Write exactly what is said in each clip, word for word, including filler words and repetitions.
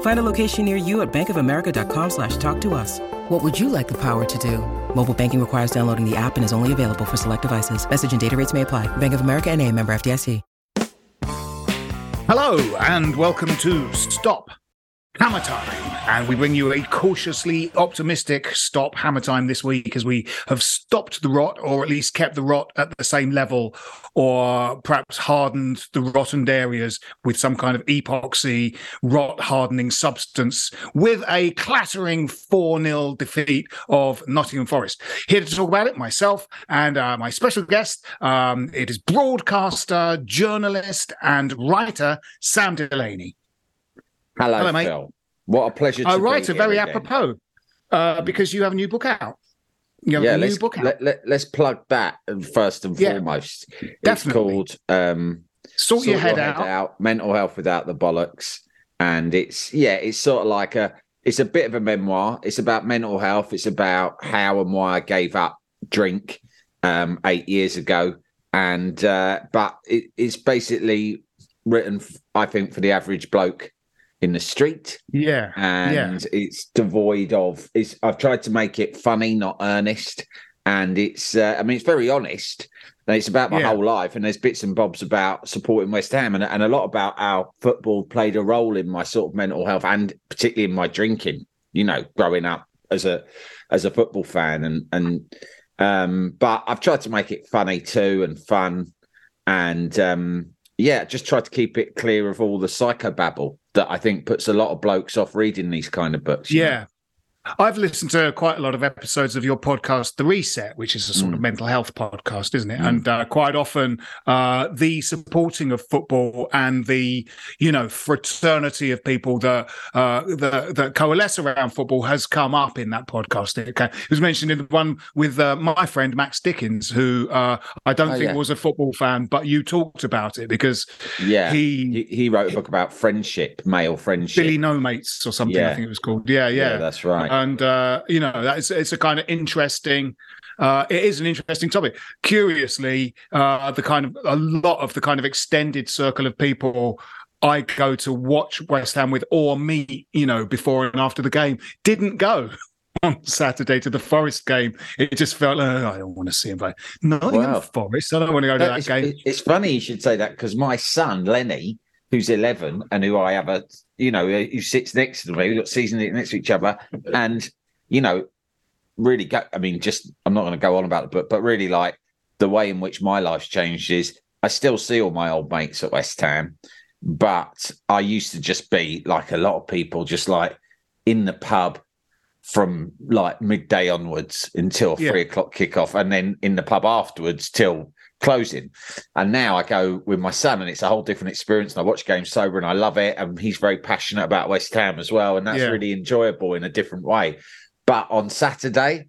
Find a location near you at bankofamerica.com slash talk to us. What would you like the power to do? Mobile banking requires downloading the app and is only available for select devices. Message and data rates may apply. Bank of America N A, member F D I C. Hello and welcome to Stop Hammer Time, and we bring you a cautiously optimistic Stop Hammer Time this week as we have stopped the rot, or at least kept the rot at the same level, or perhaps hardened the rotted areas with some kind of epoxy rot hardening substance, with a clattering four nil defeat of Nottingham Forest. Here to talk about it, myself and uh, my special guest, um, it is broadcaster, journalist and writer Sam Delaney. Hello, Hello mate. Phil. What a pleasure to be here. Right, very again. apropos, uh, because you have a new book out. You have yeah, a new book out. Let, let, let's plug that first and yeah, foremost. Definitely. It's called um, Sort, sort Your, your head, head out. out, Mental Health Without the Bollocks. And it's, yeah, it's sort of like a, it's a bit of a memoir. It's about mental health. It's about how and why I gave up drink um, eight years ago. And, uh, but it, it's basically written, I think, for the average bloke in the street, yeah, and yeah. it's devoid of. It's, I've tried to make it funny, not earnest, and it's. Uh, I mean, it's very honest, and it's about my yeah. whole life. And there's bits and bobs about supporting West Ham, and, and a lot about how football played a role in my sort of mental health, and particularly in my drinking. You know, growing up as a as a football fan, and and um, but I've tried to make it funny too, and fun, and um, yeah, just tried to keep it clear of all the psychobabble that I think puts a lot of blokes off reading these kind of books. Yeah. Know? I've listened to quite a lot of episodes of your podcast, The Reset, which is a sort mm. of mental health podcast, isn't it? Mm. And uh, quite often uh, the supporting of football and the, you know, fraternity of people that uh, that, that coalesce around football has come up in that podcast. It was mentioned in the one with uh, my friend Max Dickens, who uh, I don't oh, think yeah. was a football fan, but you talked about it because yeah. he... He wrote a book about friendship, male friendship. Billy No Mates or something, yeah. I think it was called. Yeah, yeah. Yeah, that's right. And, uh, you know, that's, it's a kind of interesting, uh, it is an interesting topic. Curiously, uh, the kind of, a lot of the kind of extended circle of people I go to watch West Ham with or meet, you know, before and after the game, didn't go on Saturday to the Forest game. It just felt, oh, I don't want to see him play. Nottingham wow. Forest, I don't want to go to no, that it's, game. It's funny you should say that because my son, Lenny, who's eleven and who I have a, you know, who sits next to me, we've got season next to each other, and, you know, really go, I mean, just, I'm not going to go on about the book, but really like the way in which my life's changed is I still see all my old mates at West Ham, but I used to just be like a lot of people, just like in the pub from like midday onwards until yeah. three o'clock kickoff, and then in the pub afterwards till closing. And now I go with my son and it's a whole different experience, and I watch games sober and I love it, and he's very passionate about West Ham as well, and that's yeah. really enjoyable in a different way. But on Saturday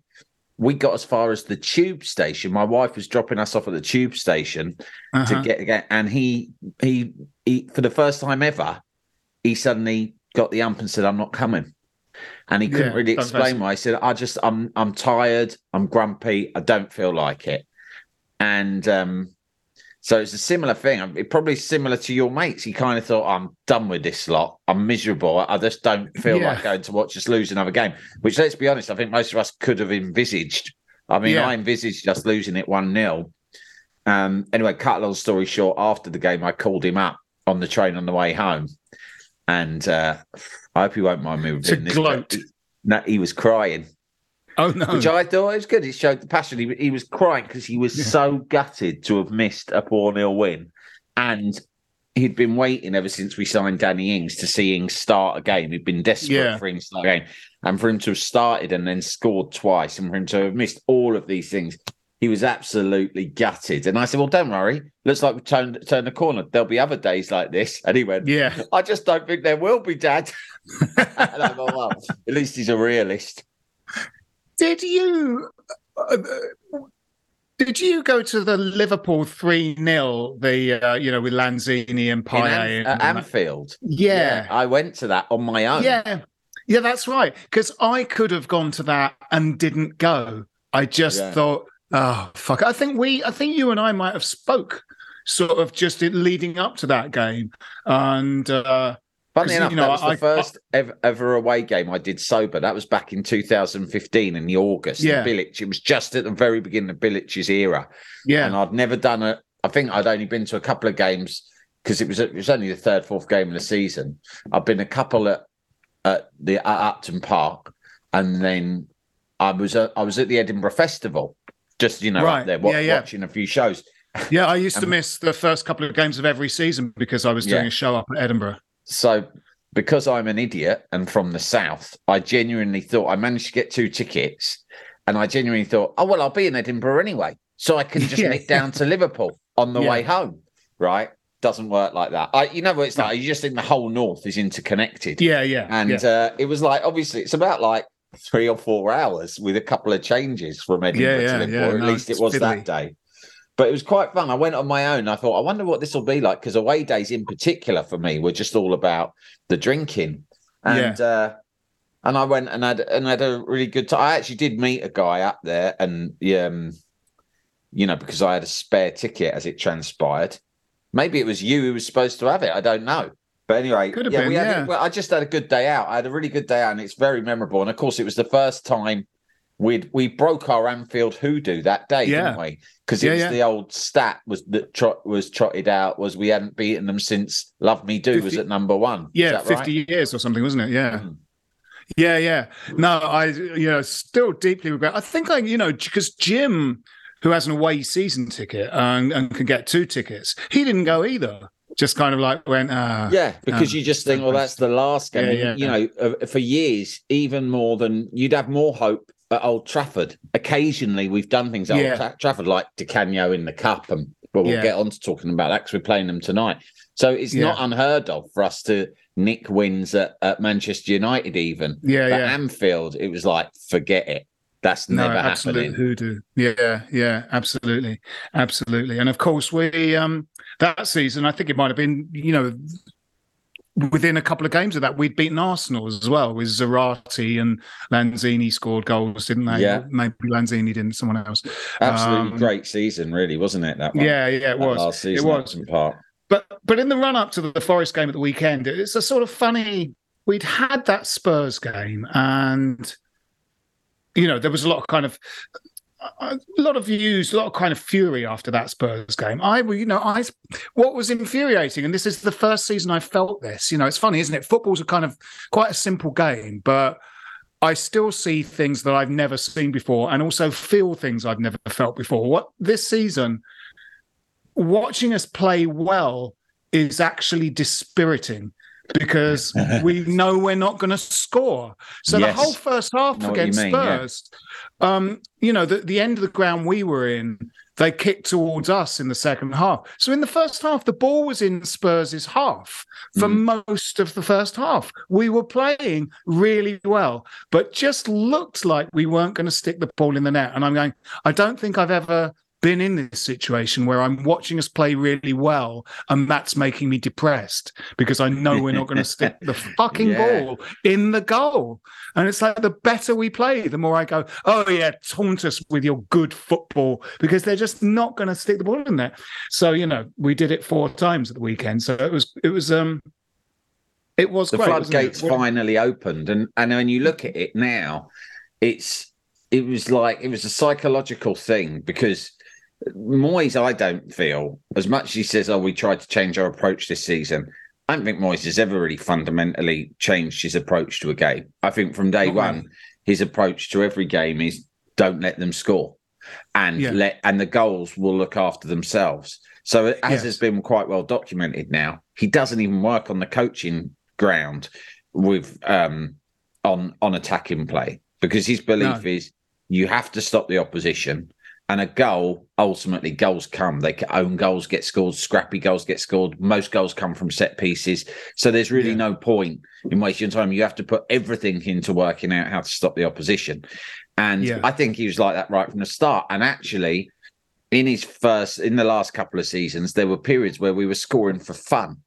we got as far as the tube station. My wife was dropping us off at the tube station uh-huh. to get, get and he, he he for the first time ever he suddenly got the ump and said, I'm not coming. And he couldn't yeah, really explain why. He said, I just I'm I'm tired, I'm grumpy, I don't feel like it. And um, So it's a similar thing. It probably similar to your mates. He kind of thought, oh, I'm done with this lot. I'm miserable. I just don't feel yeah. like going to watch us lose another game, which, let's be honest, I think most of us could have envisaged. I mean, yeah. I envisaged us losing it one nil. Um, anyway, cut a long story short, after the game, I called him up on the train on the way home. And uh, I hope he won't mind me. It's a gloat. No, he was crying. Oh, no. Which I thought was good. It showed the passion. He, he was crying because he was yeah. so gutted to have missed a four nil win. And he'd been waiting ever since we signed Danny Ings to see Ings start a game. He'd been desperate yeah. for him to start a game. And for him to have started and then scored twice and for him to have missed all of these things, he was absolutely gutted. And I said, well, don't worry. Looks like we've turned, turned the corner. There'll be other days like this. And he went, yeah. I just don't think there will be, Dad. And I go, well, at least he's a realist. Did you uh, did you go to the Liverpool three nil, the uh, you know, with Lanzini and Payet An- at Anfield? Yeah. yeah. I went to that on my own. Yeah. Yeah, that's right. Because I could have gone to that and didn't go. I just yeah. thought, oh fuck. I think we I think you and I might have spoke sort of just leading up to that game. And uh Funny enough, you know, that was I, the first I, ever, ever away game I did sober. That was back in two thousand fifteen in the August. Yeah. Bilic, it was just at the very beginning of Bilic's era. Yeah. And I'd never done it. I think I'd only been to a couple of games because it was it was only the third, fourth game of the season. I'd been a couple at, at the at Upton Park, and then I was uh, I was at the Edinburgh Festival, just you know right. up there wa- yeah, yeah. watching a few shows. Yeah, I used and, to miss the first couple of games of every season because I was doing yeah. a show up at Edinburgh. So, because I'm an idiot and from the south, I genuinely thought I managed to get two tickets, and I genuinely thought, oh, well, I'll be in Edinburgh anyway, so I can just yeah. nip down to Liverpool on the yeah. way home, right? Doesn't work like that. I, you know what it's like? You just think the whole north is interconnected. Yeah, yeah. And yeah. Uh, it was like, obviously, it's about like three or four hours with a couple of changes from Edinburgh yeah, yeah, to Liverpool, yeah, or at no, least it was fiddly. That day. But it was quite fun. I went on my own. I thought, I wonder what this will be like, because away days in particular for me were just all about the drinking. And yeah. uh, and I went and had, and had a really good time. I actually did meet a guy up there, and, um, you know, because I had a spare ticket as it transpired. Maybe it was you who was supposed to have it. I don't know. But anyway, Could have yeah, been, we had yeah. a, well, I just had a good day out. I had a really good day out, and it's very memorable. And, of course, it was the first time. We'd, we broke our Anfield hoodoo that day, yeah. didn't we? Because it yeah, was yeah. the old stat was that trot, was trotted out was we hadn't beaten them since Love Me Do fifty, was at number one. Yeah, fifty right? years or something, wasn't it? Yeah, mm. yeah, yeah. No, I you know still deeply regret. I think I you know because Jim, who has an away season ticket and, and can get two tickets, he didn't go either. Just kind of like went, uh, yeah, because um, you just think, well, that's the last game. Yeah, yeah, you know, yeah. for years, even more than you'd have more hope. At Old Trafford, occasionally we've done things at yeah. Old Tra- Trafford, like Di Canio in the cup, and but we'll yeah. get on to talking about that because we're playing them tonight. So it's yeah. not unheard of for us to nick wins at, at Manchester United, even. Yeah, at yeah. Anfield, it was like, forget it. That's never no, absolute happening. Hoodoo. Yeah, yeah, absolutely, absolutely. And of course, we um, that season, I think it might have been, you know. Within a couple of games of that, we'd beaten Arsenal as well, with Zarate and Lanzini scored goals, didn't they? Yeah. Maybe Lanzini didn't, someone else. Absolutely um, great season, really, wasn't it, that one? Yeah, yeah, it that was. Last season, it was. Upton Park. But, but in the run-up to the Forest game at the weekend, it's a sort of funny... We'd had that Spurs game and, you know, there was a lot of kind of... A lot of views, a lot of kind of fury after that Spurs game. I, you know, I, what was infuriating, and this is the first season I felt this, you know, it's funny, isn't it? Football's a kind of quite a simple game, but I still see things that I've never seen before and also feel things I've never felt before. What this season, watching us play well is actually dispiriting. Because we know we're not going to score. So yes. the whole first half against you mean, Spurs, yeah. um, you know, the, the end of the ground we were in, they kicked towards us in the second half. So in the first half, the ball was in Spurs' half for mm. most of the first half. We were playing really well, but just looked like we weren't going to stick the ball in the net. And I'm going, I don't think I've ever been in this situation where I'm watching us play really well, and that's making me depressed because I know we're not going to stick the fucking yeah. ball in the goal. And it's like, the better we play, the more I go, oh yeah, taunt us with your good football, because they're just not going to stick the ball in there. So, you know, we did it four times at the weekend. So it was, it was, um, it was the great. The floodgates finally opened. And, and when you look at it now, it's, it was like, it was a psychological thing, because Moyes, I don't feel, as much as he says, oh, we tried to change our approach this season, I don't think Moyes has ever really fundamentally changed his approach to a game. I think from day oh, one, man. his approach to every game is don't let them score, and yeah. let and the goals will look after themselves. So as yes. has been quite well documented now, he doesn't even work on the coaching ground with um, on, on attacking play, because his belief no. is you have to stop the opposition. And a goal, ultimately, goals come. They own goals get scored, scrappy goals get scored. Most goals come from set pieces. So there's really yeah. no point in wasting time. You have to put everything into working out how to stop the opposition. And yeah. I think he was like that right from the start. And actually, in his first, in the last couple of seasons, there were periods where we were scoring for fun.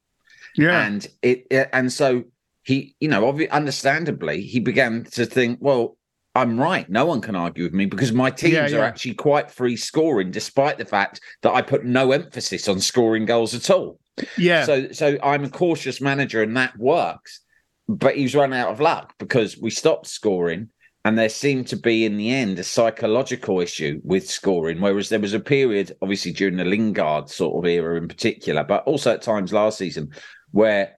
Yeah. And it, and so he, you know, obviously, understandably, he began to think, well, I'm right. No one can argue with me, because my teams yeah, yeah. are actually quite free scoring, despite the fact that I put no emphasis on scoring goals at all. Yeah. So, so I'm a cautious manager, and that works. But he's run out of luck, because we stopped scoring, and there seemed to be, in the end, a psychological issue with scoring. Whereas there was a period, obviously during the Lingard sort of era in particular, but also at times last season, where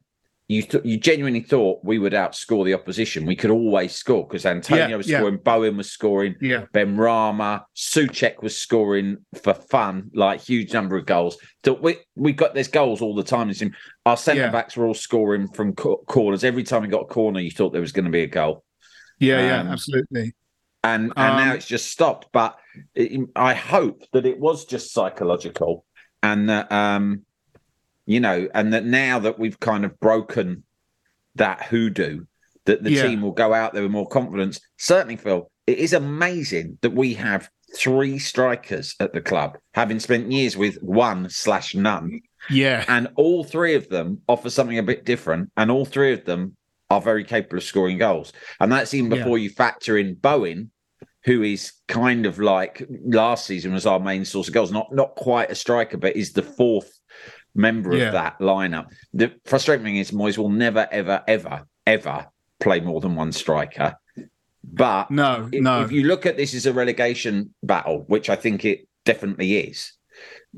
You th- you genuinely thought we would outscore the opposition. We could always score, because Antonio yeah, was yeah. scoring, Bowen was scoring, yeah. Benrahma, Souček was scoring for fun, like huge number of goals. So we we got there's goals all the time. Our centre backs yeah. were all scoring from co- corners. Every time we got a corner, you thought there was going to be a goal. Yeah, um, yeah, absolutely. And and um, now it's just stopped. But it, I hope that it was just psychological, and that. Um, You know, and that now that we've kind of broken that hoodoo, that the yeah. team will go out there with more confidence. Certainly, Phil, it is amazing that we have three strikers at the club, having spent years with one slash none. Yeah. And all three of them offer something a bit different, and all three of them are very capable of scoring goals. And that's even before yeah. you factor in Bowen, who is kind of like last season was our main source of goals. Not, not quite a striker, but is the fourth member yeah. of that lineup. The frustrating thing is Moyes will never, ever, ever, ever play more than one striker. But no, if, no. if you look at this as a relegation battle, which I think it definitely is,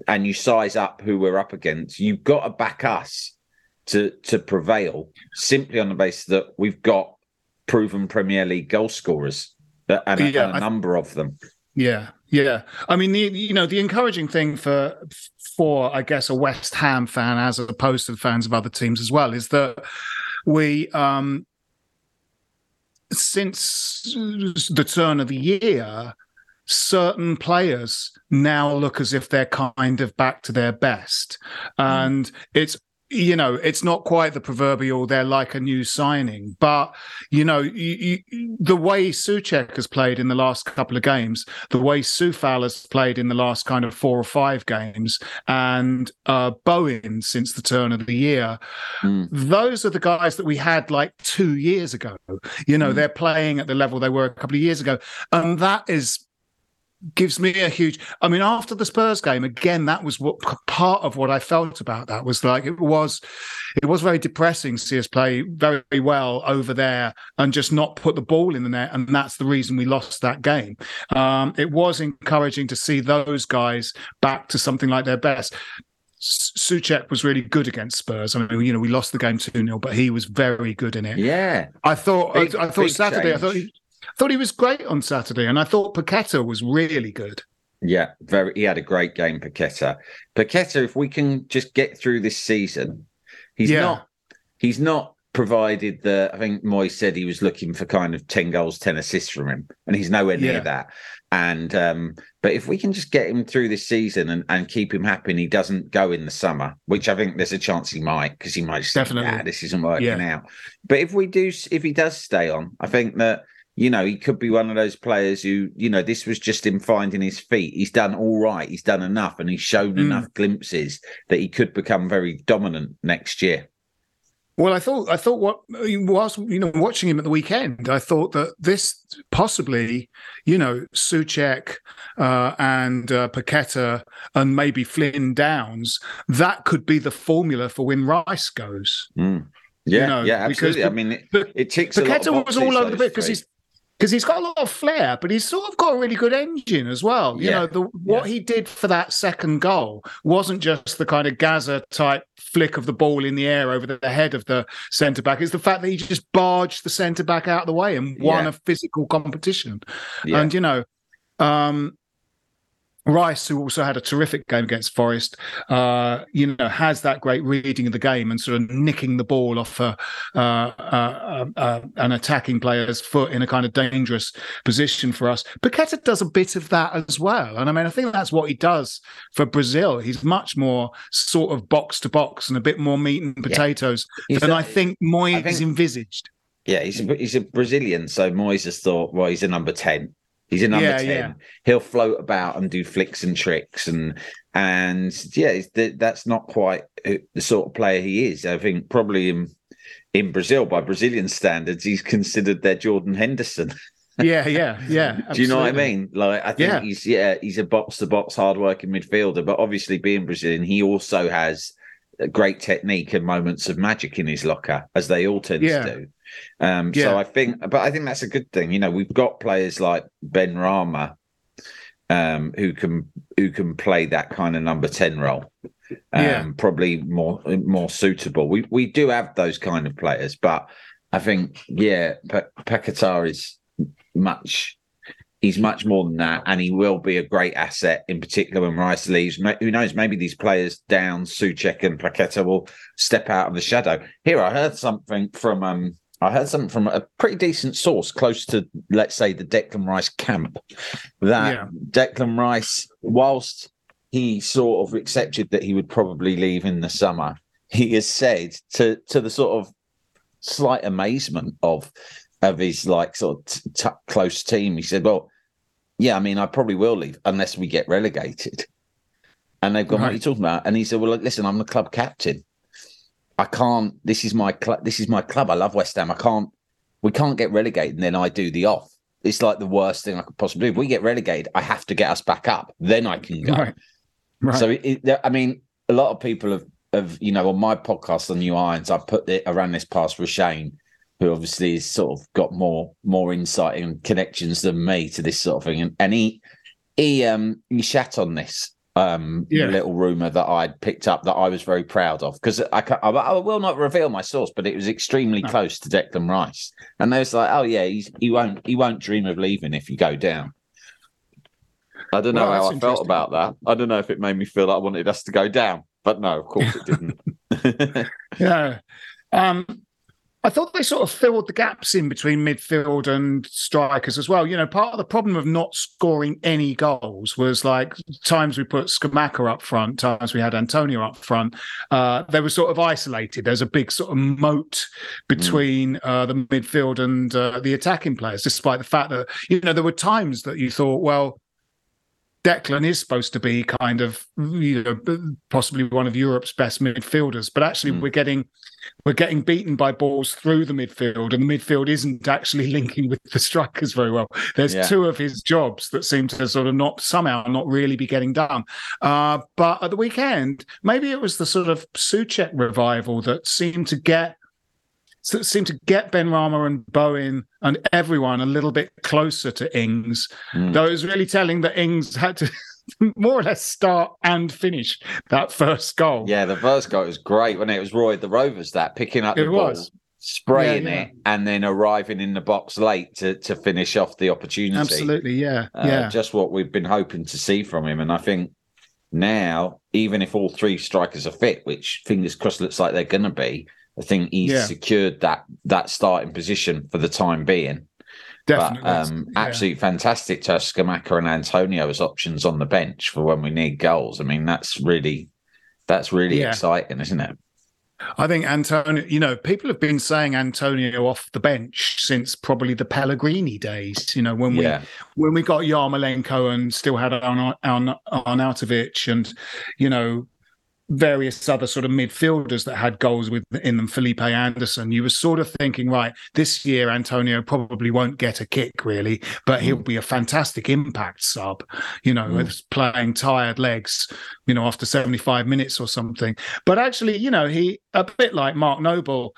and you size up who we're up against, you've got to back us to to prevail, simply on the basis that we've got proven Premier League goal scorers and a, yeah, and a number I, of them. Yeah, yeah. I mean, the you know the encouraging thing for. for, I guess, a West Ham fan, as opposed to the fans of other teams as well, is that we, um, since the turn of the year, certain players now look as if they're kind of back to their best. Mm. And it's, you know, it's not quite the proverbial, they're like a new signing. But, you know, you, you, the way Souček has played in the last couple of games, the way Soufal has played in the last kind of four or five games, and uh, Bowen since the turn of the year, mm. those are the guys that we had like two years ago. You know, mm. they're playing at the level they were a couple of years ago. And that is... gives me a huge... I mean, after the Spurs game, again, that was what part of what I felt about that was like, it was it was very depressing to see us play very, very well over there and just not put the ball in the net, and that's the reason we lost that game. Um, it was encouraging to see those guys back to something like their best. Souček was really good against Spurs. I mean, you know, we lost the game two nil, but he was very good in it. Yeah. I thought, big, I, I thought Saturday, change. I thought... He, thought he was great on Saturday, and I thought Paquetá was really good. Yeah, very. He had a great game, Paquetá. Paquetá, if we can just get through this season, he's yeah. not. He's not provided the. I think Moyes said he was looking for kind of ten goals, ten assists from him, and he's nowhere near yeah. that. And um, but if we can just get him through this season and, and keep him happy, and he doesn't go in the summer, which I think there's a chance he might, because he might just definitely think, ah, this isn't working yeah. out. But if we do, if he does stay on, I think that. you know, he could be one of those players who, you know, this was just him finding his feet. He's done all right. He's done enough, and he's shown mm. enough glimpses that he could become very dominant next year. Well, I thought, I thought what, whilst, you know, watching him at the weekend, I thought that this possibly, you know, Souček uh, and uh, Paquetá and maybe Flynn Downs, that could be the formula for when Rice goes. Mm. Yeah, you know, yeah, absolutely. The, I mean, it, it ticks Paquetá a lot of boxes, was all over the bit because he's because he's got a lot of flair, but he's sort of got a really good engine as well. You yeah. know, the, what yeah. he did for that second goal wasn't just the kind of Gaza type flick of the ball in the air over the head of the centre back. It's the fact that he just barged the centre back out of the way and won yeah. a physical competition. Yeah. And you know, um, Rice, who also had a terrific game against Forest, uh, you know, has that great reading of the game and sort of nicking the ball off a, uh, uh, uh, uh, an attacking player's foot in a kind of dangerous position for us. Paquetá does a bit of that as well. And I mean, I think that's what he does for Brazil. He's much more sort of box to box and a bit more meat and potatoes yeah. than a, I think Moyes I think, envisaged. Yeah, he's a, he's a Brazilian. So Moyes has thought, well, he's a number ten. He's a number yeah, ten. Yeah. He'll float about and do flicks and tricks. And, and yeah, it's the, that's not quite the sort of player he is. I think probably in, in Brazil, by Brazilian standards, he's considered their Jordan Henderson. Yeah, yeah, yeah. Do you know what I mean? Like, I think yeah. he's yeah, he's a box-to-box, hard-working midfielder. But obviously, being Brazilian, he also has great technique and moments of magic in his locker, as they all tend yeah. to do. Um, yeah. So I think, but I think that's a good thing. You know, we've got players like Benrahma um, who can who can play that kind of number ten role. Um, yeah. Probably more more suitable. We we do have those kind of players, but I think yeah, pa- Paquetá is much. He's much more than that, and he will be a great asset, in particular when Rice leaves. Who knows? Maybe these players, Down, Souček, and Paquetá, will step out of the shadow. Here, I heard something from. Um, I heard something from a pretty decent source close to, let's say, the Declan Rice camp, that yeah. Declan Rice, whilst he sort of accepted that he would probably leave in the summer, he has said to, to the sort of slight amazement of of his like sort of t- t- close team, he said, well, yeah, I mean, I probably will leave unless we get relegated. And they've gone, right. What are you talking about? And he said, well, look, listen, I'm the club captain. I can't, this is my club, this is my club. I love West Ham. I can't, we can't get relegated and then I do the off. It's like the worst thing I could possibly do. If we get relegated, I have to get us back up. Then I can go. Right. Right. So, it, it, I mean, a lot of people have, have, you know, on my podcast, The New Irons, I've put it, I ran this past Rashane, who obviously has sort of got more, more insight and connections than me to this sort of thing. And, and he, he, um, he shat on this. Um, yeah. Little rumor that I'd picked up that I was very proud of, because I, I, I will not reveal my source, but it was extremely no. close to Declan Rice, and they was like, "Oh yeah, he's, he won't, he won't dream of leaving if you go down." I don't well, know how I felt about that. I don't know if it made me feel like I wanted us to go down, but no, of course it didn't. yeah, um, I thought they sort of filled the gaps in between midfield and strikers as well. You know, part of the problem of not scoring any goals was like times we put Scamacca up front, times we had Antonio up front. Uh, they were sort of isolated. There's a big sort of moat between uh, the midfield and uh, the attacking players, despite the fact that, you know, there were times that you thought, well, Declan is supposed to be kind of, you know, possibly one of Europe's best midfielders, but actually mm. we're getting we're getting beaten by balls through the midfield, and the midfield isn't actually linking with the strikers very well. There's yeah. two of his jobs that seem to sort of not somehow not really be getting done. Uh, but at the weekend, maybe it was the sort of Souček revival that seemed to get that seemed to get Benrahma and Bowen and everyone a little bit closer to Ings. Mm. Though it was really telling that Ings had to more or less start and finish that first goal. Yeah, the first goal was great when it was Roy the Rovers that picking up the it ball, was. spraying yeah, yeah. it, and then arriving in the box late to, to finish off the opportunity. Absolutely, yeah, uh, yeah. Just what we've been hoping to see from him. And I think now, even if all three strikers are fit, which fingers crossed looks like they're going to be, I think he's yeah. secured that that starting position for the time being. Definitely. But, um, yeah. absolutely fantastic to have Scamacca and Antonio as options on the bench for when we need goals. I mean, that's really that's really yeah. exciting, isn't it? I think Antonio, you know, people have been saying Antonio off the bench since probably the Pellegrini days, you know, when yeah. we when we got Yarmolenko and still had Arnautovic and, you know, various other sort of midfielders that had goals within them, Felipe Anderson, you were sort of thinking, right, this year Antonio probably won't get a kick really, but he'll be a fantastic impact sub, you know, mm. with playing tired legs, you know, after seventy-five minutes or something. But actually, you know, he, a bit like Mark Noble,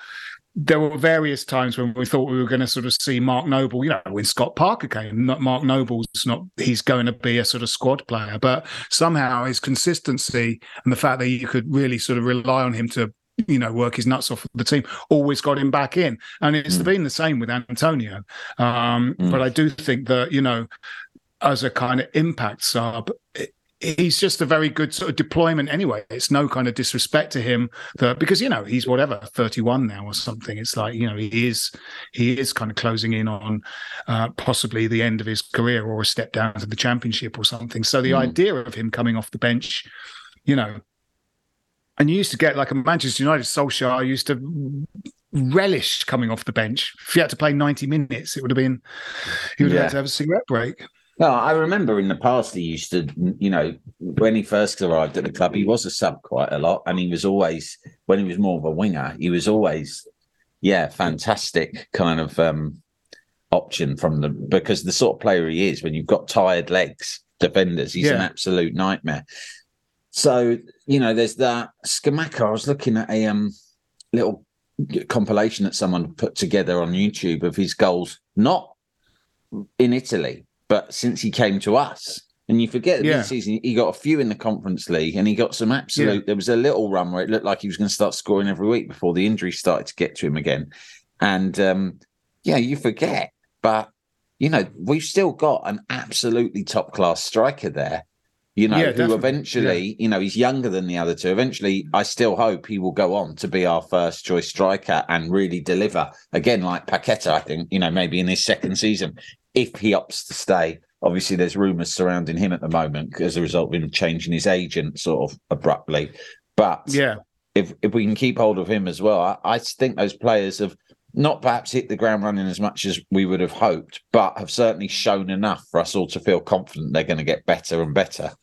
there were various times when we thought we were going to sort of see Mark Noble, you know, when Scott Parker came, not Mark Noble's not, he's going to be a sort of squad player, but somehow his consistency and the fact that you could really sort of rely on him to, you know, work his nuts off the team always got him back in. And it's mm. been the same with Antonio. Um, mm. But I do think that, you know, as a kind of impact sub, it, he's just a very good sort of deployment anyway. It's no kind of disrespect to him that, because, you know, he's whatever, thirty-one now or something. It's like, you know, he is he is kind of closing in on uh, possibly the end of his career or a step down to the championship or something. So the mm. idea of him coming off the bench, you know, and you used to get like a Manchester United Solskjaer used to relish coming off the bench. If he had to play ninety minutes, it would have been, he would have yeah. had to have a cigarette break. No, I remember in the past he used to, you know, when he first arrived at the club, he was a sub quite a lot. And he was always, when he was more of a winger, he was always, yeah, fantastic kind of um, option from the, because the sort of player he is, when you've got tired legs, defenders, he's yeah. an absolute nightmare. So, you know, there's that. Scamacca, I was looking at a um, little compilation that someone put together on YouTube of his goals, not in Italy, but since he came to us. And you forget that yeah. this season he got a few in the Conference League and he got some absolute... Yeah. There was a little run where it looked like he was going to start scoring every week before the injury started to get to him again. And, um, yeah, you forget. But, you know, we've still got an absolutely top-class striker there, you know, yeah, who definitely. eventually... Yeah. You know, he's younger than the other two. Eventually, I still hope he will go on to be our first-choice striker and really deliver. Again, like Paquetá, I think, you know, maybe in his second season... If he opts to stay, obviously there's rumours surrounding him at the moment as a result of him changing his agent sort of abruptly. But yeah. if if we can keep hold of him as well, I, I think those players have not perhaps hit the ground running as much as we would have hoped, but have certainly shown enough for us all to feel confident they're going to get better and better.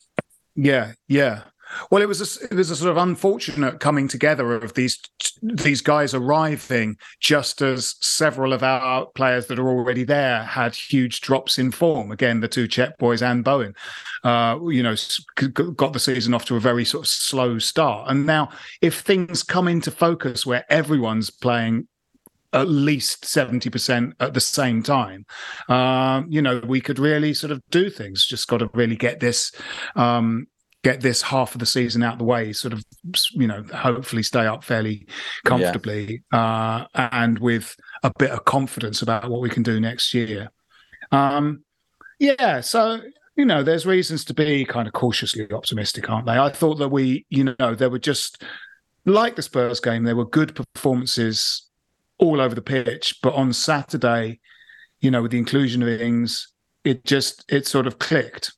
Yeah, yeah. Well, it was a, it was a sort of unfortunate coming together of these these guys arriving just as several of our players that are already there had huge drops in form. Again, the two Czech boys and Bowen, uh, you know, got the season off to a very sort of slow start. And now if things come into focus where everyone's playing at least seventy percent at the same time, um, you know, we could really sort of do things. Just got to really get this... Um, get this half of the season out of the way, sort of, you know, hopefully stay up fairly comfortably yeah. uh, and with a bit of confidence about what we can do next year. Um, yeah, so, you know, there's reasons to be kind of cautiously optimistic, aren't they? I thought that we, you know, there were just, like the Spurs game, there were good performances all over the pitch, but on Saturday, you know, with the inclusion of Ings, it just, it sort of clicked.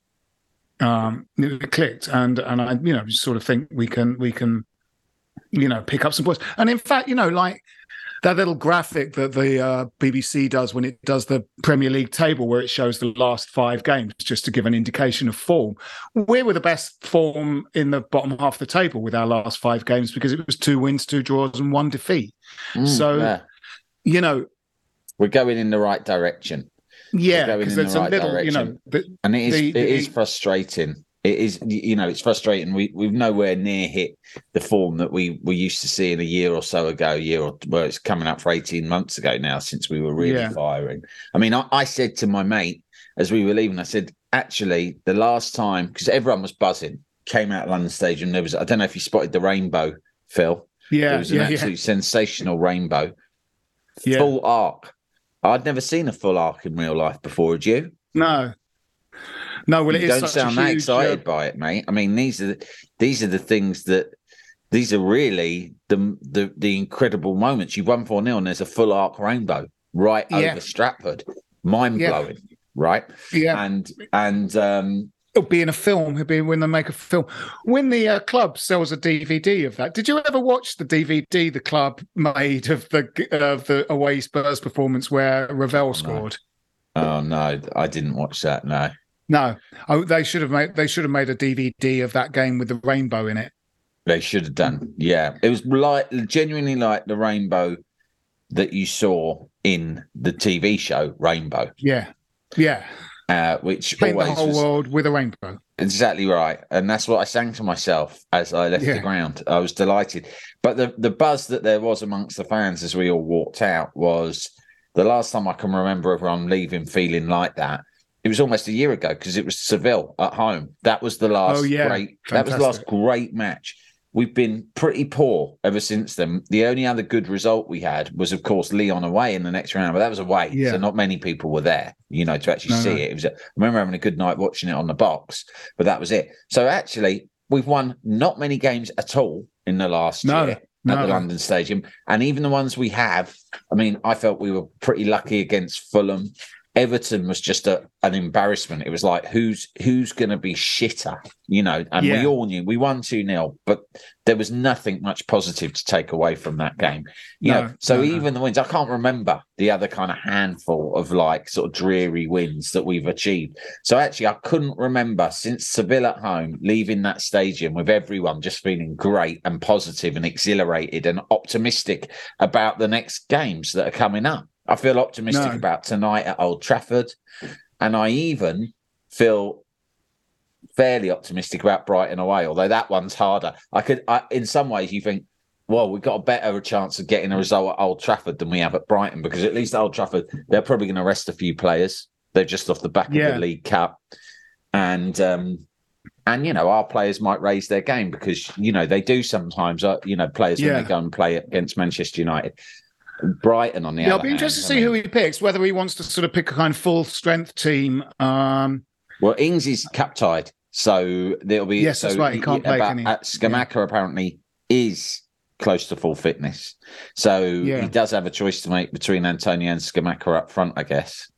Um, it clicked, and and I, you know, just sort of think we can we can, you know, pick up some points. And in fact, you know, like that little graphic that the uh, B B C does when it does the Premier League table, where it shows the last five games just to give an indication of form. We were the best form in the bottom half of the table with our last five games because it was two wins, two draws, and one defeat. Mm, so, yeah. you know, we're going in the right direction. Yeah, because it's right a little, direction. you know, the, and it is the, it the, is frustrating. It is, you know, it's frustrating. We we've nowhere near hit the form that we were used to seeing a year or so ago, a year or well, it's coming up for eighteen months ago now since we were really yeah. firing. I mean, I, I said to my mate as we were leaving, I said, actually, the last time because everyone was buzzing, came out of London Stadium. There was, I don't know if you spotted the rainbow, Phil. Yeah, it was an yeah, absolute yeah. sensational rainbow, yeah. full arc. I'd never seen a full arc in real life before, had you? No. No, well, it you is don't such sound a huge, that excited uh... by it, mate. I mean, these are the, these are the things that these are really the the, the incredible moments. You won four nil and there's a full arc rainbow right yeah. over Stratford. Mind blowing, yeah. right? Yeah. And and um, It'll be in a film. It'll be when they make a film. When the uh, club sells a D V D of that, did you ever watch the D V D the club made of the of the away Spurs performance where Ravel scored? No. Oh no, I didn't watch that. No, no. Oh, they should have made they should have made a D V D of that game with the rainbow in it. They should have done. Yeah, it was like genuinely like the rainbow that you saw in the T V show Rainbow. Yeah, yeah. Uh, which Paint always the whole was, world with a rainbow. Exactly right. And that's what I sang to myself as I left yeah. the ground. I was delighted. But the, the buzz that there was amongst the fans as we all walked out was the last time I can remember everyone leaving feeling like that. It was almost a year ago because it was Seville at home. That was the last oh, yeah. great Fantastic. That was the last great match. We've been pretty poor ever since then. The only other good result we had was, of course, Lyon away in the next round, but that was away, yeah. so not many people were there, you know, to actually no, see no. it. It was a, I remember having a good night watching it on the box, but that was it. So actually, we've won not many games at all in the last no, year no. at the London Stadium, and even the ones we have, I mean, I felt we were pretty lucky against Fulham. Everton was just a, an embarrassment. It was like, who's who's going to be shitter, you know? And yeah. we all knew. We won two nil, but there was nothing much positive to take away from that game. You no, know, so no, even no. the wins, I can't remember the other kind of handful of like sort of dreary wins that we've achieved. So actually, I couldn't remember since Seville at home, leaving that stadium with everyone just feeling great and positive and exhilarated and optimistic about the next games that are coming up. I feel optimistic no. about tonight at Old Trafford, and I even feel fairly optimistic about Brighton away, although that one's harder. I could, I, in some ways, you think, well, we've got a better chance of getting a result at Old Trafford than we have at Brighton, because at least at Old Trafford, they're probably going to rest a few players. They're just off the back yeah. of the League Cup. And, um, and, you know, our players might raise their game because, you know, they do sometimes, uh, you know, players yeah. when they go and play against Manchester United. Brighton on the yeah, other I'll be interested hand, to see I mean. who he picks, whether he wants to sort of pick a kind of full-strength team. Um, well, Ings is cup-tied, so there'll be... Yes, so that's right, he can't he, play, about, can he? Scamacca yeah. apparently is close to full fitness, so yeah. he does have a choice to make between Antonio and Scamacca up front, I guess.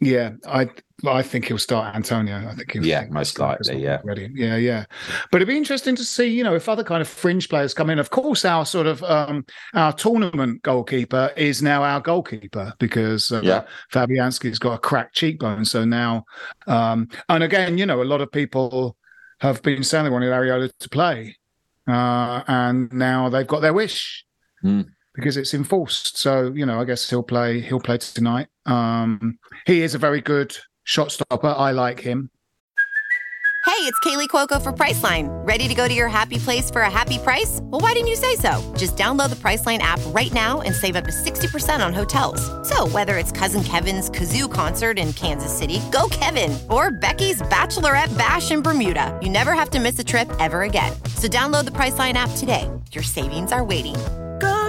Yeah, I I think he'll start Antonio. I think he'll yeah, most likely, yeah, ready, yeah, yeah. But it'd be interesting to see, you know, if other kind of fringe players come in. Of course, our sort of um, our tournament goalkeeper is now our goalkeeper because uh, yeah. Fabianski's got a cracked cheekbone. So now, um, and again, you know, a lot of people have been saying they wanted Areola to play, uh, and now they've got their wish mm. because it's enforced. So you know, I guess he'll play. He'll play tonight. Um, he is a very good shot stopper. I like him. Hey, it's Kaylee Cuoco for Priceline. Ready to go to your happy place for a happy price? Well, why didn't you say so? Just download the Priceline app right now and save up to sixty percent on hotels. So whether it's Cousin Kevin's Kazoo Concert in Kansas City, go Kevin, or Becky's Bachelorette Bash in Bermuda, you never have to miss a trip ever again. So download the Priceline app today. Your savings are waiting. Go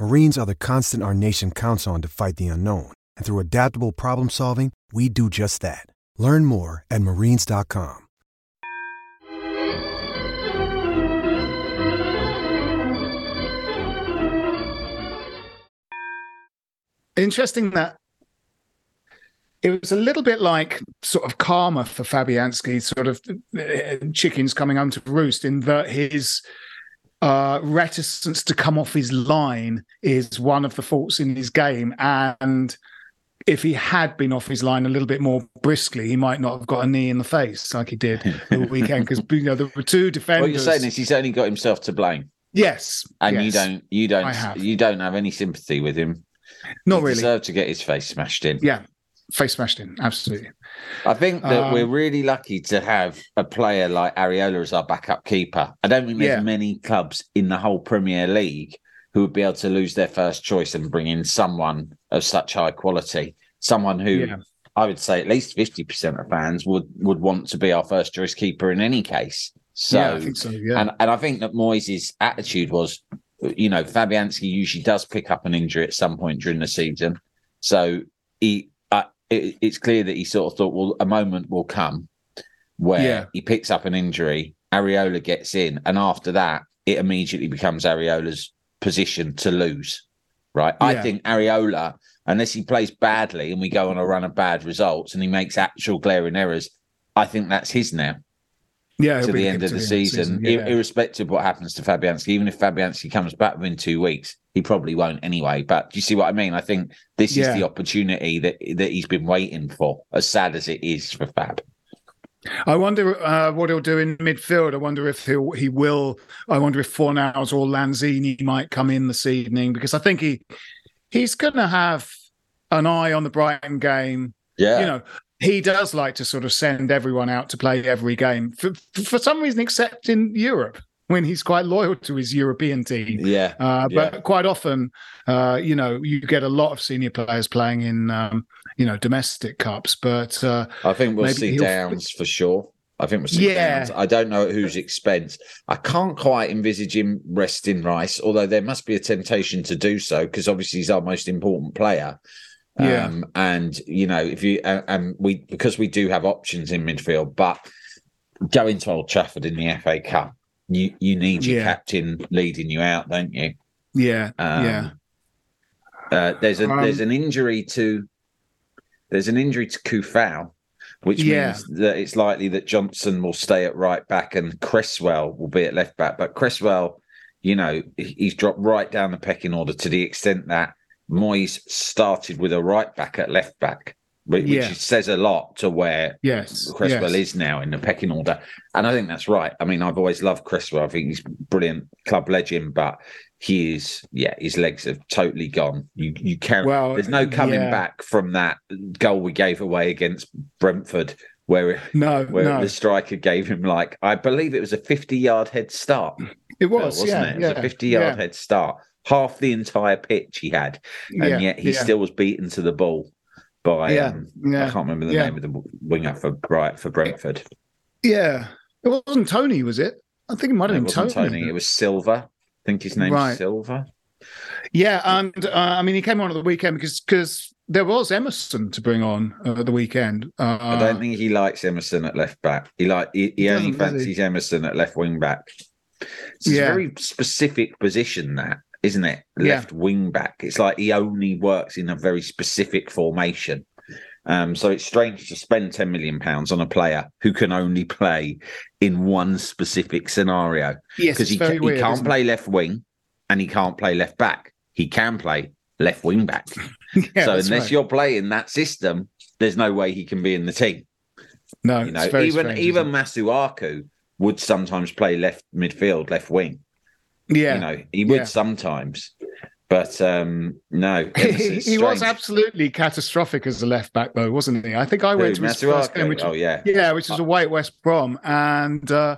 Marines are the constant our nation counts on to fight the unknown. And through adaptable problem solving, we do just that. Learn more at marines dot com. Interesting that it was a little bit like sort of karma for Fabianski, sort of chickens coming home to roost, in that his uh, reticence to come off his line is one of the faults in his game. And if he had been off his line a little bit more briskly, he might not have got a knee in the face like he did the weekend, because you know there were two defenders. What you're saying is he's only got himself to blame. Yes, and yes, you don't, you don't, you don't have any sympathy with him. Not he really. Deserved to get his face smashed in. Yeah. Face smashed in, absolutely. I think that um, we're really lucky to have a player like Areola as our backup keeper. I don't think there's yeah. many clubs in the whole Premier League who would be able to lose their first choice and bring in someone of such high quality, someone who yeah. I would say at least fifty percent of fans would, would want to be our first choice keeper in any case. So, yeah, I think so, yeah. and, and I think that Moyes' attitude was, you know, Fabianski usually does pick up an injury at some point during the season. So he, uh, it, it's clear that he sort of thought, well, a moment will come where yeah. he picks up an injury, Areola gets in, and after that, it immediately becomes Areola's position to lose, right? Yeah. I think Areola, unless he plays badly and we go on a run of bad results and he makes actual glaring errors, I think that's his now. Yeah, to the end of the season, season yeah. ir- irrespective of what happens to Fabianski. Even if Fabianski comes back within two weeks, he probably won't anyway. But do you see what I mean? I think this yeah. is the opportunity that, that he's been waiting for, as sad as it is for Fab. I wonder uh, what he'll do in midfield. I wonder if he'll, he will. I wonder if Fornals or Lanzini might come in this evening, because I think he he's going to have an eye on the Brighton game. Yeah. You know, he does like to sort of send everyone out to play every game, for, for some reason, except in Europe, when he's quite loyal to his European team. Yeah. Uh, but yeah. quite often, uh, you know, you get a lot of senior players playing in, um, you know, domestic cups. But uh, I think we'll see Downs for sure. I think we'll see yeah. Downs. I don't know at whose expense. I can't quite envisage him resting Rice, although there must be a temptation to do so, because obviously he's our most important player. Yeah. Um, and, you know, if you, uh, and we, because we do have options in midfield, but going to Old Trafford in the F A Cup, You you need your yeah. captain leading you out, don't you? Yeah, um, yeah. Uh, there's a um, there's an injury to there's an injury to Kufau, which yeah. means that it's likely that Johnson will stay at right back and Cresswell will be at left back. But Cresswell, you know, he's dropped right down the pecking order to the extent that Moyes started with a right back at left back, which yeah. says a lot to where yes, Cresswell yes. is now in the pecking order. And I think that's right. I mean, I've always loved Cresswell. I think he's a brilliant club legend, but he is, yeah, his legs have totally gone. You you can't, well, there's no coming yeah. back from that goal we gave away against Brentford, where, no, where no. the striker gave him, like, I believe it was a fifty-yard head start. It was, wasn't yeah, it? It yeah, was a fifty-yard yeah. head start. Half the entire pitch he had, and yeah, yet he yeah. still was beaten to the ball. By yeah, um, yeah, I can't remember the yeah. name of the winger for Bright for Brentford. Yeah, it wasn't Tony, was it? I think it might have no, been it wasn't Tony. Tony. It was Silva. I think his name's right. Silva. Yeah, and uh, I mean, he came on at the weekend because because there was Emerson to bring on at uh, the weekend. Uh, I don't think he likes Emerson at left back. He like he, he, he only fancies he? Emerson at left wing back. It's yeah. a very specific position, that. Isn't it? Left yeah. wing back. It's like he only works in a very specific formation. Um, so it's strange to spend ten million pounds on a player who can only play in one specific scenario. Yes, because he, ca- weird, he can't play it? left wing and he can't play left back. He can play left wing back. yeah, so unless right. you're playing that system, there's no way he can be in the team. No, you know, it's very even strange, even Masuaku would sometimes play left midfield, left wing. Yeah, you know, he would yeah. sometimes, but um, no, he, he was absolutely catastrophic as a left back, though, wasn't he? I think I went Who, to his Masuaku? first game, which, oh, yeah. yeah, which was away at West Brom, and uh,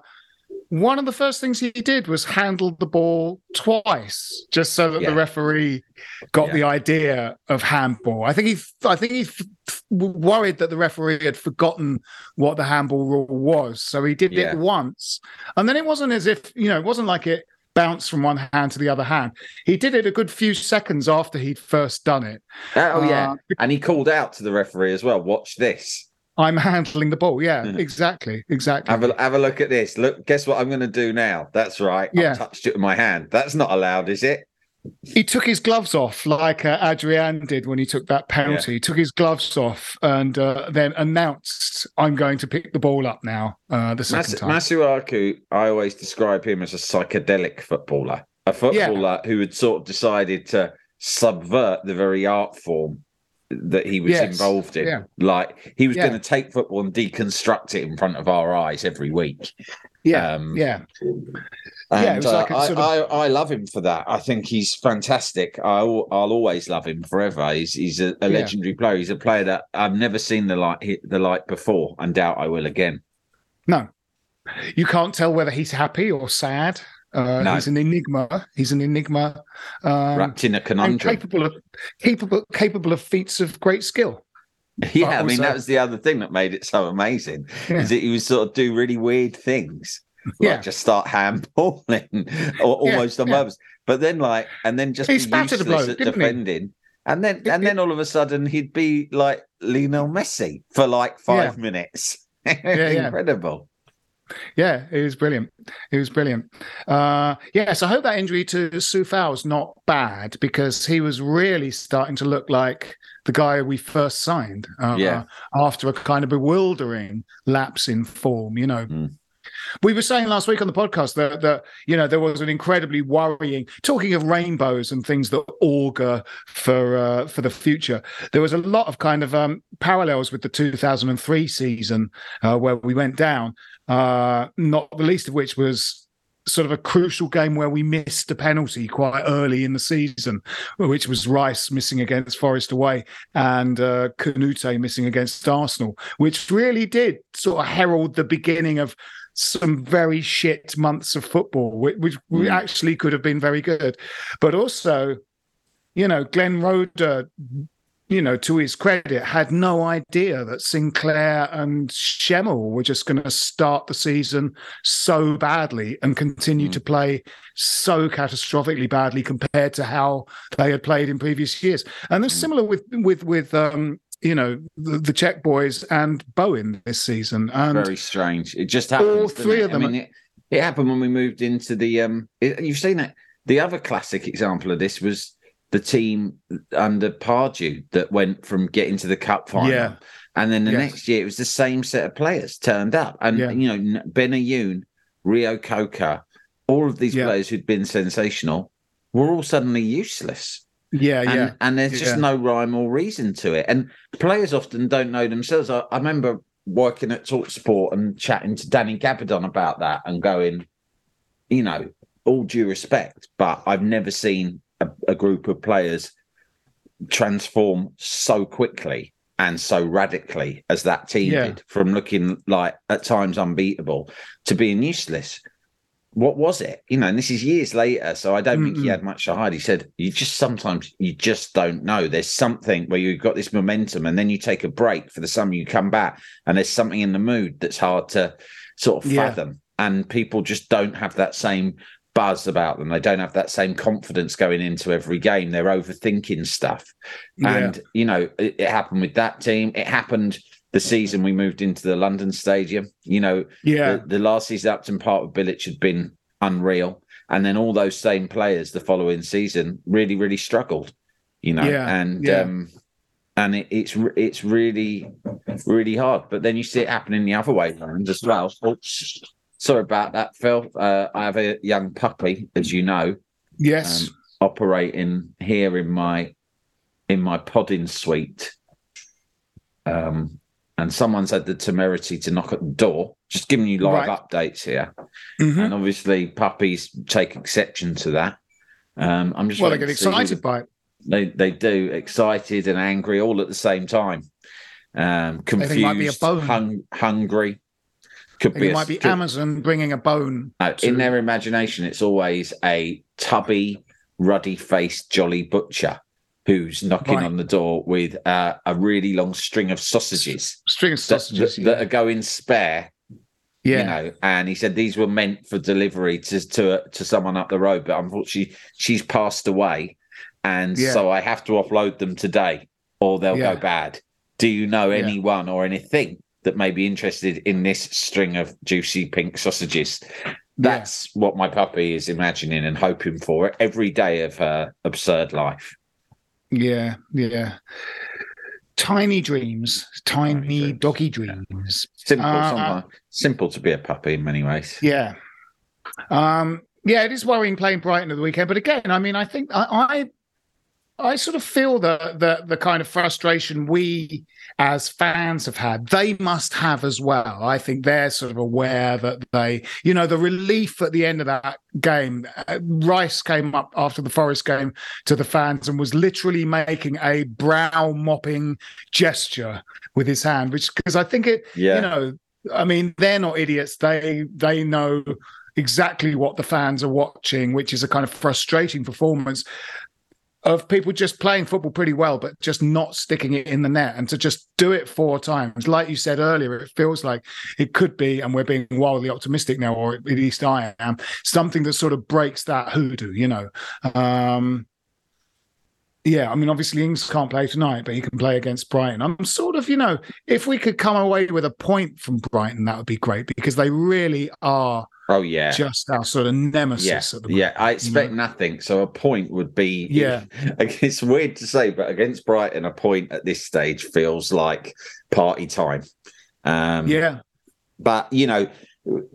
one of the first things he did was handle the ball twice, just so that yeah. the referee got yeah. the idea of handball. I think he, I think he f- worried that the referee had forgotten what the handball rule was, so he did yeah. it once, and then it wasn't as if, you know, it wasn't like it bounce from one hand to the other hand. He did it a good few seconds after he'd first done it. Oh, uh, yeah. And he called out to the referee as well, watch this. I'm handling the ball. Yeah, yeah. exactly. Exactly. Have a, have a look at this. Look, guess what I'm going to do now? That's right. Yeah. I touched it with my hand. That's not allowed, is it? He took his gloves off, like uh, Adrian did when he took that penalty. Yeah. He took his gloves off and uh, then announced, I'm going to pick the ball up now uh, the second Mas- time. Masuaku, I always describe him as a psychedelic footballer, a footballer yeah. who had sort of decided to subvert the very art form that he was yes. involved in. Yeah. Like, he was yeah. going to take football and deconstruct it in front of our eyes every week. Yeah, um, yeah. And, yeah, it was like uh, a sort I, of... I, I love him for that. I think he's fantastic. I, I'll always love him forever. He's, he's a, a legendary yeah. player. He's a player that I've never seen the light, the light before, and doubt I will again. No. You can't tell whether he's happy or sad. Uh, no. He's an enigma. He's an enigma. Um, Wrapped in a conundrum. And capable of, capable, capable of feats of great skill. Yeah, also, I mean, that was the other thing that made it so amazing, yeah. is that he would sort of do really weird things. Yeah. Like just start handballing or almost yeah, on yeah. purpose. But then like, and then just he be useless bloke, at defending. He? And then and then all of a sudden he'd be like Lionel Messi for like five yeah. minutes. Yeah, incredible. Yeah, it was brilliant. It was brilliant. Uh, yeah, so I hope that injury to Soufal's not bad, because he was really starting to look like the guy we first signed uh, yeah. after a kind of bewildering lapse in form, you know. Mm. We were saying last week on the podcast that, that, you know, there was an incredibly worrying, talking of rainbows and things that augur for uh, for the future, there was a lot of kind of um, parallels with the two thousand three season uh, where we went down, uh, not the least of which was sort of a crucial game where we missed a penalty quite early in the season, which was Rice missing against Forest away and uh, Canute missing against Arsenal, which really did sort of herald the beginning of some very shit months of football, which we actually could have been very good. But also, you know, Glenn Roeder, you know, to his credit, had no idea that Sinclair and Schemmel were just going to start the season so badly and continue mm. to play so catastrophically badly compared to how they had played in previous years. And it's mm. similar with with with um you know, the, the Czech boys and Bowen this season. And very strange. It just happened. All three of them. I mean, it, it happened when we moved into the... Um, it, you've seen that. The other classic example of this was the team under Pardew that went from getting to the cup final. Yeah. And then the yes. next year, it was the same set of players turned up. And, yeah. you know, Ben Ayoun, Rio Coca, all of these yeah. players who'd been sensational were all suddenly useless. Yeah, and, yeah. And there's just yeah. no rhyme or reason to it. And players often don't know themselves. I, I remember working at TalkSport and chatting to Danny Gabardon about that and going, you know, all due respect, but I've never seen a, a group of players transform so quickly and so radically as that team yeah. did, from looking like at times unbeatable to being useless. What was it? You know, and this is years later, so I don't Mm-mm. think he had much to hide. He said, you just sometimes, you just don't know. There's something where you've got this momentum and then you take a break for the summer, you come back and there's something in the mood that's hard to sort of yeah. fathom. And people just don't have that same buzz about them. They don't have that same confidence going into every game. They're overthinking stuff. Yeah. And, you know, it, it happened with that team. It happened... The season we moved into the London Stadium, you know, yeah. the, the last season Upton Park with Bilic had been unreal. And then all those same players the following season really, really struggled, you know, yeah. and yeah. um, and it, it's it's really, really hard. But then you see it happening the other way around as well. Oops. Sorry about that, Phil. Uh, I have a young puppy, as you know. Yes. Um, operating here in my, in my podding suite. Um. And someone's had the temerity to knock at the door, just giving you live right. updates here. Mm-hmm. And obviously puppies take exception to that. Um, I'm just Well, they get excited by it. They they do, excited and angry all at the same time. Um, confused, might be a bone. Hung, hungry. Could be it a, might be could, Amazon bringing a bone. No, to... In their imagination, it's always a tubby, ruddy-faced, jolly butcher who's knocking right. on the door with uh, a really long string of sausages. String of sausages that, that, yeah. that are going spare. Yeah. You know, and he said these were meant for delivery to to, to someone up the road, but unfortunately she's passed away, and yeah. so I have to offload them today or they'll yeah. go bad. Do you know anyone yeah. or anything that may be interested in this string of juicy pink sausages? That's yeah. what my puppy is imagining and hoping for every day of her absurd life. Yeah, yeah. Tiny dreams, tiny, tiny doggy dreams. Simple, uh, simple to be a puppy in many ways. Yeah, um, yeah. It is worrying playing Brighton at the weekend, but again, I mean, I think I, I, I sort of feel that the the kind of frustration we as fans have had, they must have as well. I think they're sort of aware that they, you know, the relief at the end of that game, Rice came up after the Forest game to the fans and was literally making a brow mopping gesture with his hand, which, because I think it, yeah. you know, I mean, they're not idiots. They, they know exactly what the fans are watching, which is a kind of frustrating performance. of people just playing football pretty well, but just not sticking it in the net, and to just do it four times. Like you said earlier, it feels like it could be, and we're being wildly optimistic now, or at least I am, something that sort of breaks that hoodoo, you know. Um, yeah, I mean, obviously Ings can't play tonight, but he can play against Brighton. I'm sort of, you know, if we could come away with a point from Brighton, that would be great, because they really are... Oh, yeah. Just our sort of nemesis. Yeah, at the moment, yeah. I expect you know? nothing. So a point would be... Yeah. It's weird to say, but against Brighton, a point at this stage feels like party time. Um, yeah. But, you know,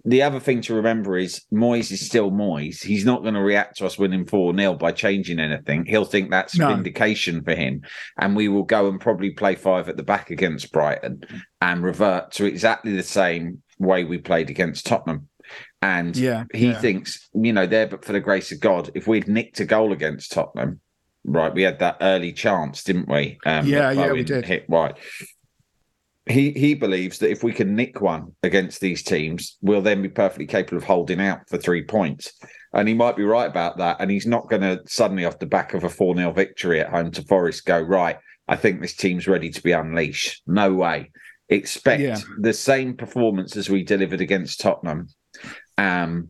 the other thing to remember is Moyes is still Moyes. He's not going to react to us winning four nil by changing anything. He'll think that's no. vindication for him. And we will go and probably play five at the back against Brighton and revert to exactly the same way we played against Tottenham. And yeah, he yeah. thinks, you know, there, but for the grace of God, if we'd nicked a goal against Tottenham, right, we had that early chance, didn't we? Um, yeah, yeah, we did. Hit wide. He, he believes that if we can nick one against these teams, we'll then be perfectly capable of holding out for three points. And he might be right about that. And he's not going to suddenly, off the back of a four nil victory at home to Forest, go, right, I think this team's ready to be unleashed. No way. Expect yeah. the same performance as we delivered against Tottenham. Um,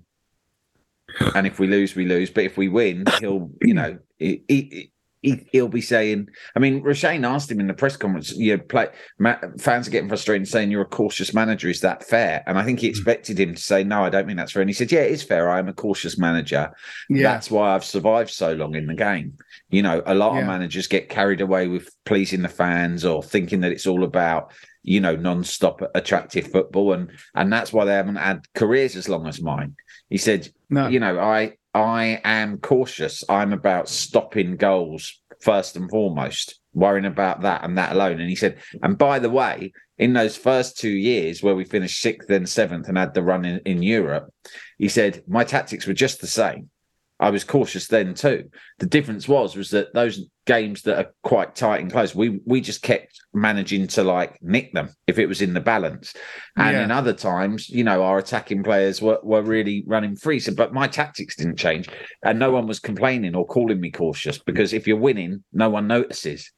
and if we lose, we lose. But if we win, he'll, you know, he, he, he, he'll be saying, I mean, Roshane asked him in the press conference, you know, play, ma- fans are getting frustrated saying you're a cautious manager. Is that fair? And I think he expected him to say, no, I don't mean that's fair. And he said, yeah, it is fair. I am a cautious manager. Yeah. That's why I've survived so long in the game. You know, a lot yeah. of managers get carried away with pleasing the fans or thinking that it's all about, you know, non-stop attractive football, and and that's why they haven't had careers as long as mine. He said, no. you know, I I am cautious. I'm about stopping goals first and foremost, worrying about that and that alone. And he said, and by the way, in those first two years where we finished sixth and seventh and had the run in, in Europe, he said, my tactics were just the same. I was cautious then too. The difference was was that those games that are quite tight and close, we we just kept managing to like nick them if it was in the balance. And yeah. in other times, you know, our attacking players were, were really running free. So, but my tactics didn't change, and no one was complaining or calling me cautious, because if you're winning, no one notices.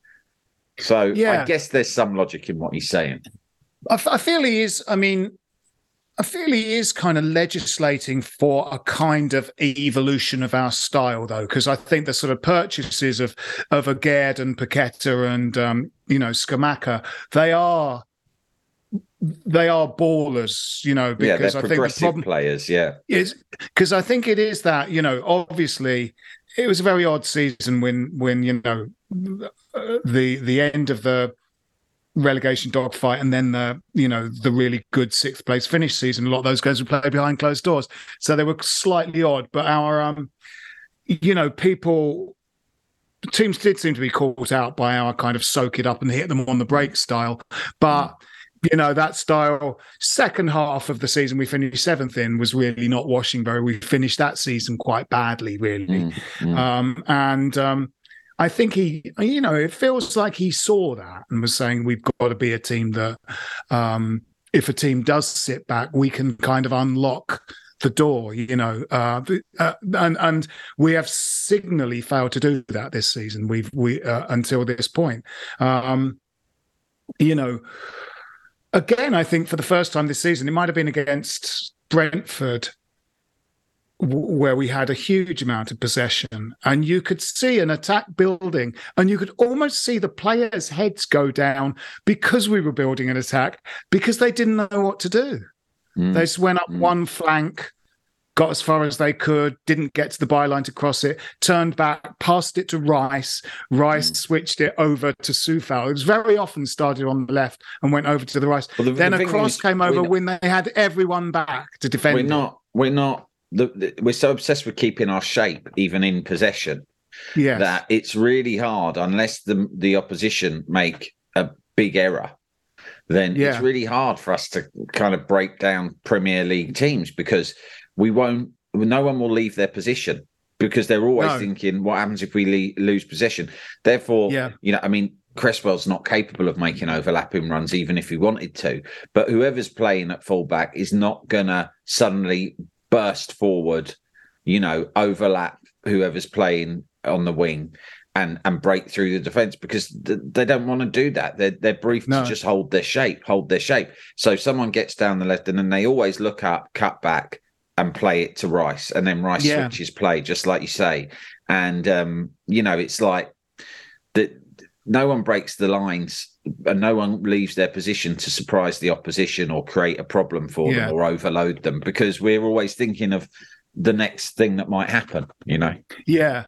So yeah. I guess there's some logic in what he's saying. I, f- I feel he is. I mean. I feel he is kind of legislating for a kind of evolution of our style, though, because I think the sort of purchases of of Agerd and Paquetá and um, you know, Scamacca, they are they are ballers, you know, because yeah, I think the problem players, yeah, is because I think it is that, you know, obviously it was a very odd season when when you know the the end of the relegation dogfight, and then the you know the really good sixth place finish season. A lot of those guys would play behind closed doors, so they were slightly odd. But our um, you know, people teams did seem to be caught out by our kind of soak it up and hit them on the break style. But you know, that style, second half of the season we finished seventh in, was really not washing very. We finished that season quite badly, really, mm, mm. Um, and. Um, I think he, you know, it feels like he saw that and was saying, we've got to be a team that, um, if a team does sit back, we can kind of unlock the door, you know, uh, uh, and and we have signally failed to do that this season. We've we uh, until this point, um, you know. Again, I think for the first time this season, it might have been against Brentford, where we had a huge amount of possession, and you could see an attack building, and you could almost see the players' heads go down because we were building an attack, because they didn't know what to do. Mm. They just went up mm. one flank, got as far as they could, didn't get to the byline to cross it, turned back, passed it to Rice. Rice mm. switched it over to Soufal. It was very often started on the left and went over to the Rice. Well, the, then the a cross is, came over not, when they had everyone back to defend. We're not. We're not. The, the, we're so obsessed with keeping our shape, even in possession, yes. that it's really hard, unless the the opposition make a big error, then yeah. it's really hard for us to kind of break down Premier League teams, because we won't, no one will leave their position, because they're always no. thinking, what happens if we le- lose possession? Therefore, yeah. you know, I mean, Cresswell's not capable of making overlapping runs, even if he wanted to, but whoever's playing at fullback is not going to suddenly burst forward, you know, overlap whoever's playing on the wing and and break through the defence, because th- they don't want to do that. They're, they're briefed no. to just hold their shape, hold their shape. So someone gets down the left and then they always look up, cut back and play it to Rice. And then Rice yeah. switches play, just like you say. And, um, you know, it's like that. No one breaks the lines and no one leaves their position to surprise the opposition or create a problem for yeah. them or overload them, because we're always thinking of the next thing that might happen, you know? Yeah.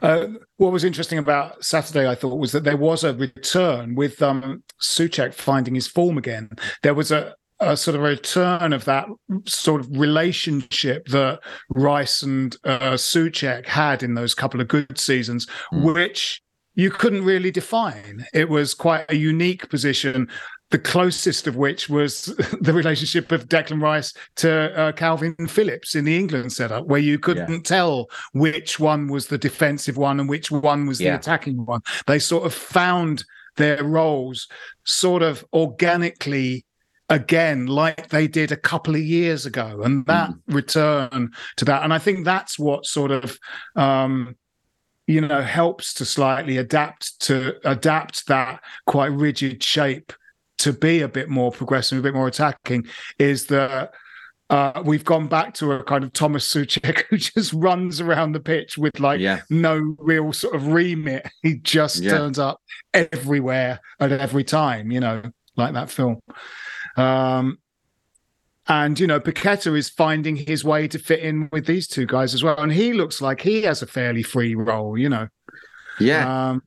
Uh, what was interesting about Saturday, I thought, was that there was a return with um, Souček finding his form again. There was a, a sort of return of that sort of relationship that Rice and uh, Souček had in those couple of good seasons, mm. which you couldn't really define. It was quite a unique position, the closest of which was the relationship of Declan Rice to uh, Calvin Phillips in the England setup, where you couldn't yeah. tell which one was the defensive one and which one was yeah. the attacking one. They sort of found their roles sort of organically again, like they did a couple of years ago, and that mm. return to that. And I think that's what sort of... Um, you know, helps to slightly adapt to adapt that quite rigid shape to be a bit more progressive, a bit more attacking, is that uh, we've gone back to a kind of Thomas Souček who just runs around the pitch with like yeah. no real sort of remit. He just yeah. turns up everywhere at every time, you know, like that film. Um, And, you know, Paquetá is finding his way to fit in with these two guys as well. And he looks like he has a fairly free role, you know. Yeah. Um,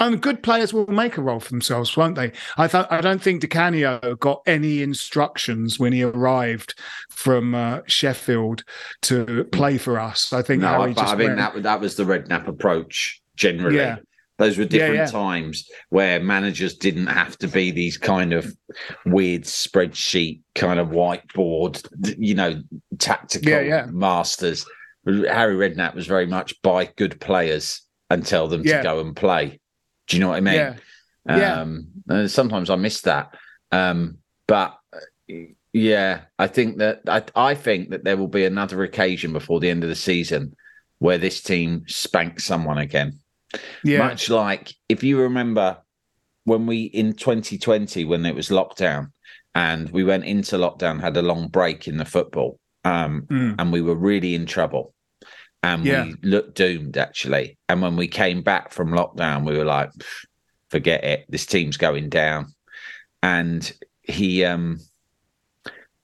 and good players will make a role for themselves, won't they? I th- I don't think Di Canio got any instructions when he arrived from uh, Sheffield to play for us. I think, no, Harry I, just I mean, went... that, that was the Redknapp approach generally. Yeah. Those were different yeah, yeah. times where managers didn't have to be these kind of weird spreadsheet, kind of whiteboard, you know, tactical yeah, yeah. masters. Harry Redknapp was very much buy good players and tell them yeah. to go and play. Do you know what I mean? Yeah. Um, yeah. Sometimes I miss that. Um, but yeah, I think that I, I think that there will be another occasion before the end of the season where this team spanks someone again. Yeah. Much like, if you remember when we, in twenty twenty, when it was lockdown and we went into lockdown, had a long break in the football, um, mm. and we were really in trouble and yeah. we looked doomed, actually. And when we came back from lockdown, we were like, forget it, this team's going down. And he, um,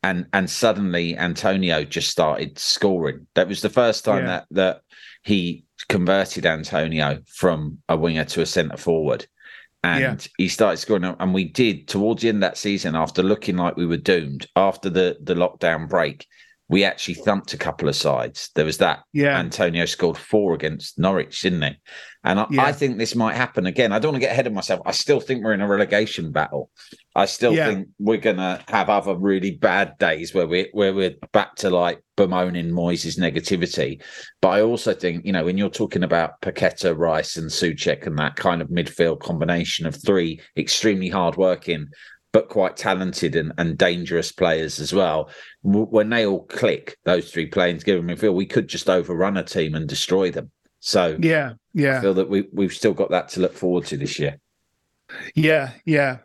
and, and suddenly Antonio just started scoring. That was the first time yeah. that, that he converted Antonio from a winger to a centre forward, and yeah. he started scoring. And we did, towards the end of that season, after looking like we were doomed after the the lockdown break, we actually thumped a couple of sides. There was that yeah. Antonio scored four against Norwich, didn't he? And I, yeah. I think this might happen again. I don't want to get ahead of myself. I still think we're in a relegation battle. I still yeah. think we're gonna have other really bad days where we where we're back to like bemoaning Moyes' negativity. But I also think, you know, when you're talking about Paquetá, Rice and Souček and that kind of midfield combination of three extremely hard-working but quite talented and, and dangerous players as well, when they all click, those three players give them a feel, we could just overrun a team and destroy them. So yeah, yeah. I feel that we, we've still got that to look forward to this year. Yeah, yeah.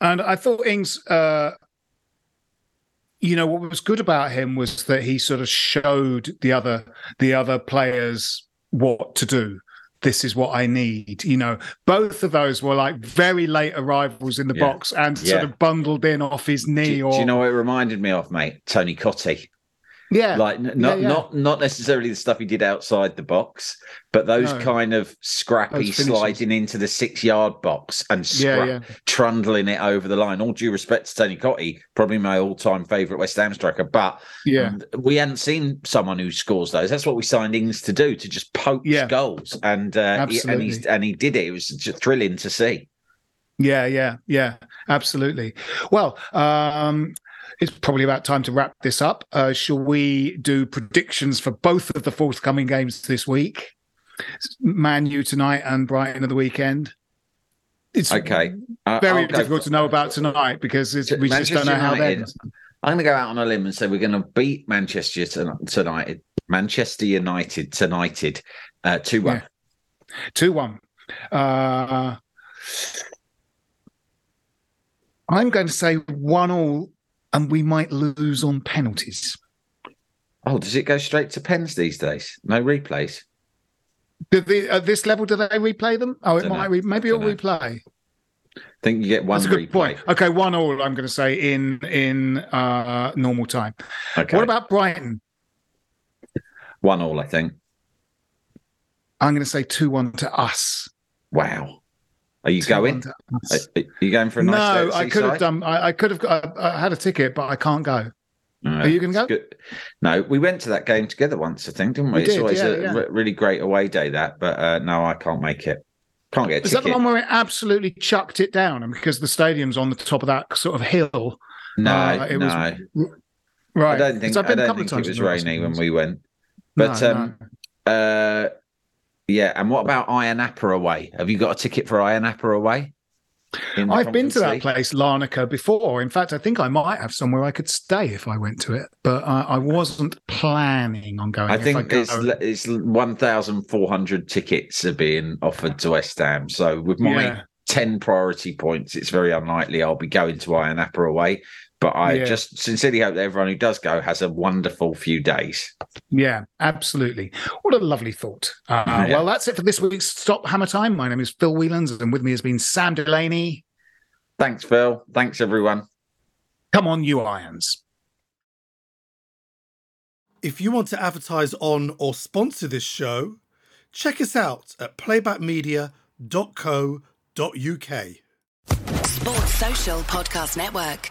And I thought Ings... Uh... You know, what was good about him was that he sort of showed the other the other players what to do. This is what I need. You know, both of those were like very late arrivals in the yeah. box and yeah. sort of bundled in off his knee. Do, or... do you know what it reminded me of, mate? Tony Cottee. Yeah. Like n- not, yeah, yeah. not not necessarily the stuff he did outside the box, but those no. kind of scrappy sliding into the six-yard box and scrap- yeah, yeah. trundling it over the line. All due respect to Tony Cottee, probably my all-time favourite West Ham striker, but yeah. um, we hadn't seen someone who scores those. That's what we signed Ings to do, to just poach yeah. goals. And, uh, he, and, he, and he did it. It was just thrilling to see. Yeah, yeah, yeah, absolutely. Well, um... it's probably about time to wrap this up. Uh, shall we do predictions for both of the forthcoming games this week? Man U tonight and Brighton of the weekend. It's okay. Uh, very I'll difficult for- to know about tonight because it's, we Manchester just don't know United. How they're... I'm going to go out on a limb and say we're going to beat Manchester tonight. Manchester United tonight, uh, two one. Yeah. two one. Uh, I'm going to say one all, and we might lose on penalties. Oh, does it go straight to pens these days? No replays? Do they, at this level, do they replay them? Oh, it Don't might. Re- maybe it'll know. replay. I think you get one replay. That's a good replay. Point. Okay, one all, I'm going to say, in in uh, normal time. Okay. What about Brighton? One all, I think. I'm going to say two one to us. Wow. Are you going? Are, are you going for a nice No, day I could have done. I, I could have. I, I had a ticket, but I can't go. No, are you going to go? Good. No, we went to that game together once, I think, didn't we? we it's did, always yeah, a yeah. really great away day, that. But uh, no, I can't make it. Can't get a Is ticket. That the one where it absolutely chucked it down? And because the stadium's on the top of that sort of hill. No, uh, it no. Was, right. I don't think, I don't think it was rainy when we went. But, no, um, no. Uh, yeah, and what about Ayia Napa away? Have you got a ticket for Ayia Napa away? I've been to that place, Larnaca, before. In fact, I think I might have somewhere I could stay if I went to it, but I, I wasn't planning on going. I think I it's, it's one thousand four hundred tickets are being offered to West Ham. So with my yeah. ten priority points, it's very unlikely I'll be going to Ayia Napa away. But I yeah. just sincerely hope that everyone who does go has a wonderful few days. Yeah, absolutely. What a lovely thought. Uh, yeah. Well, that's it for this week's Stop Hammer Time. My name is Phil Whelans, and with me has been Sam Delaney. Thanks, Phil. Thanks, everyone. Come on, you Irons. If you want to advertise on or sponsor this show, check us out at playback media dot co dot uk. Sports Social Podcast Network.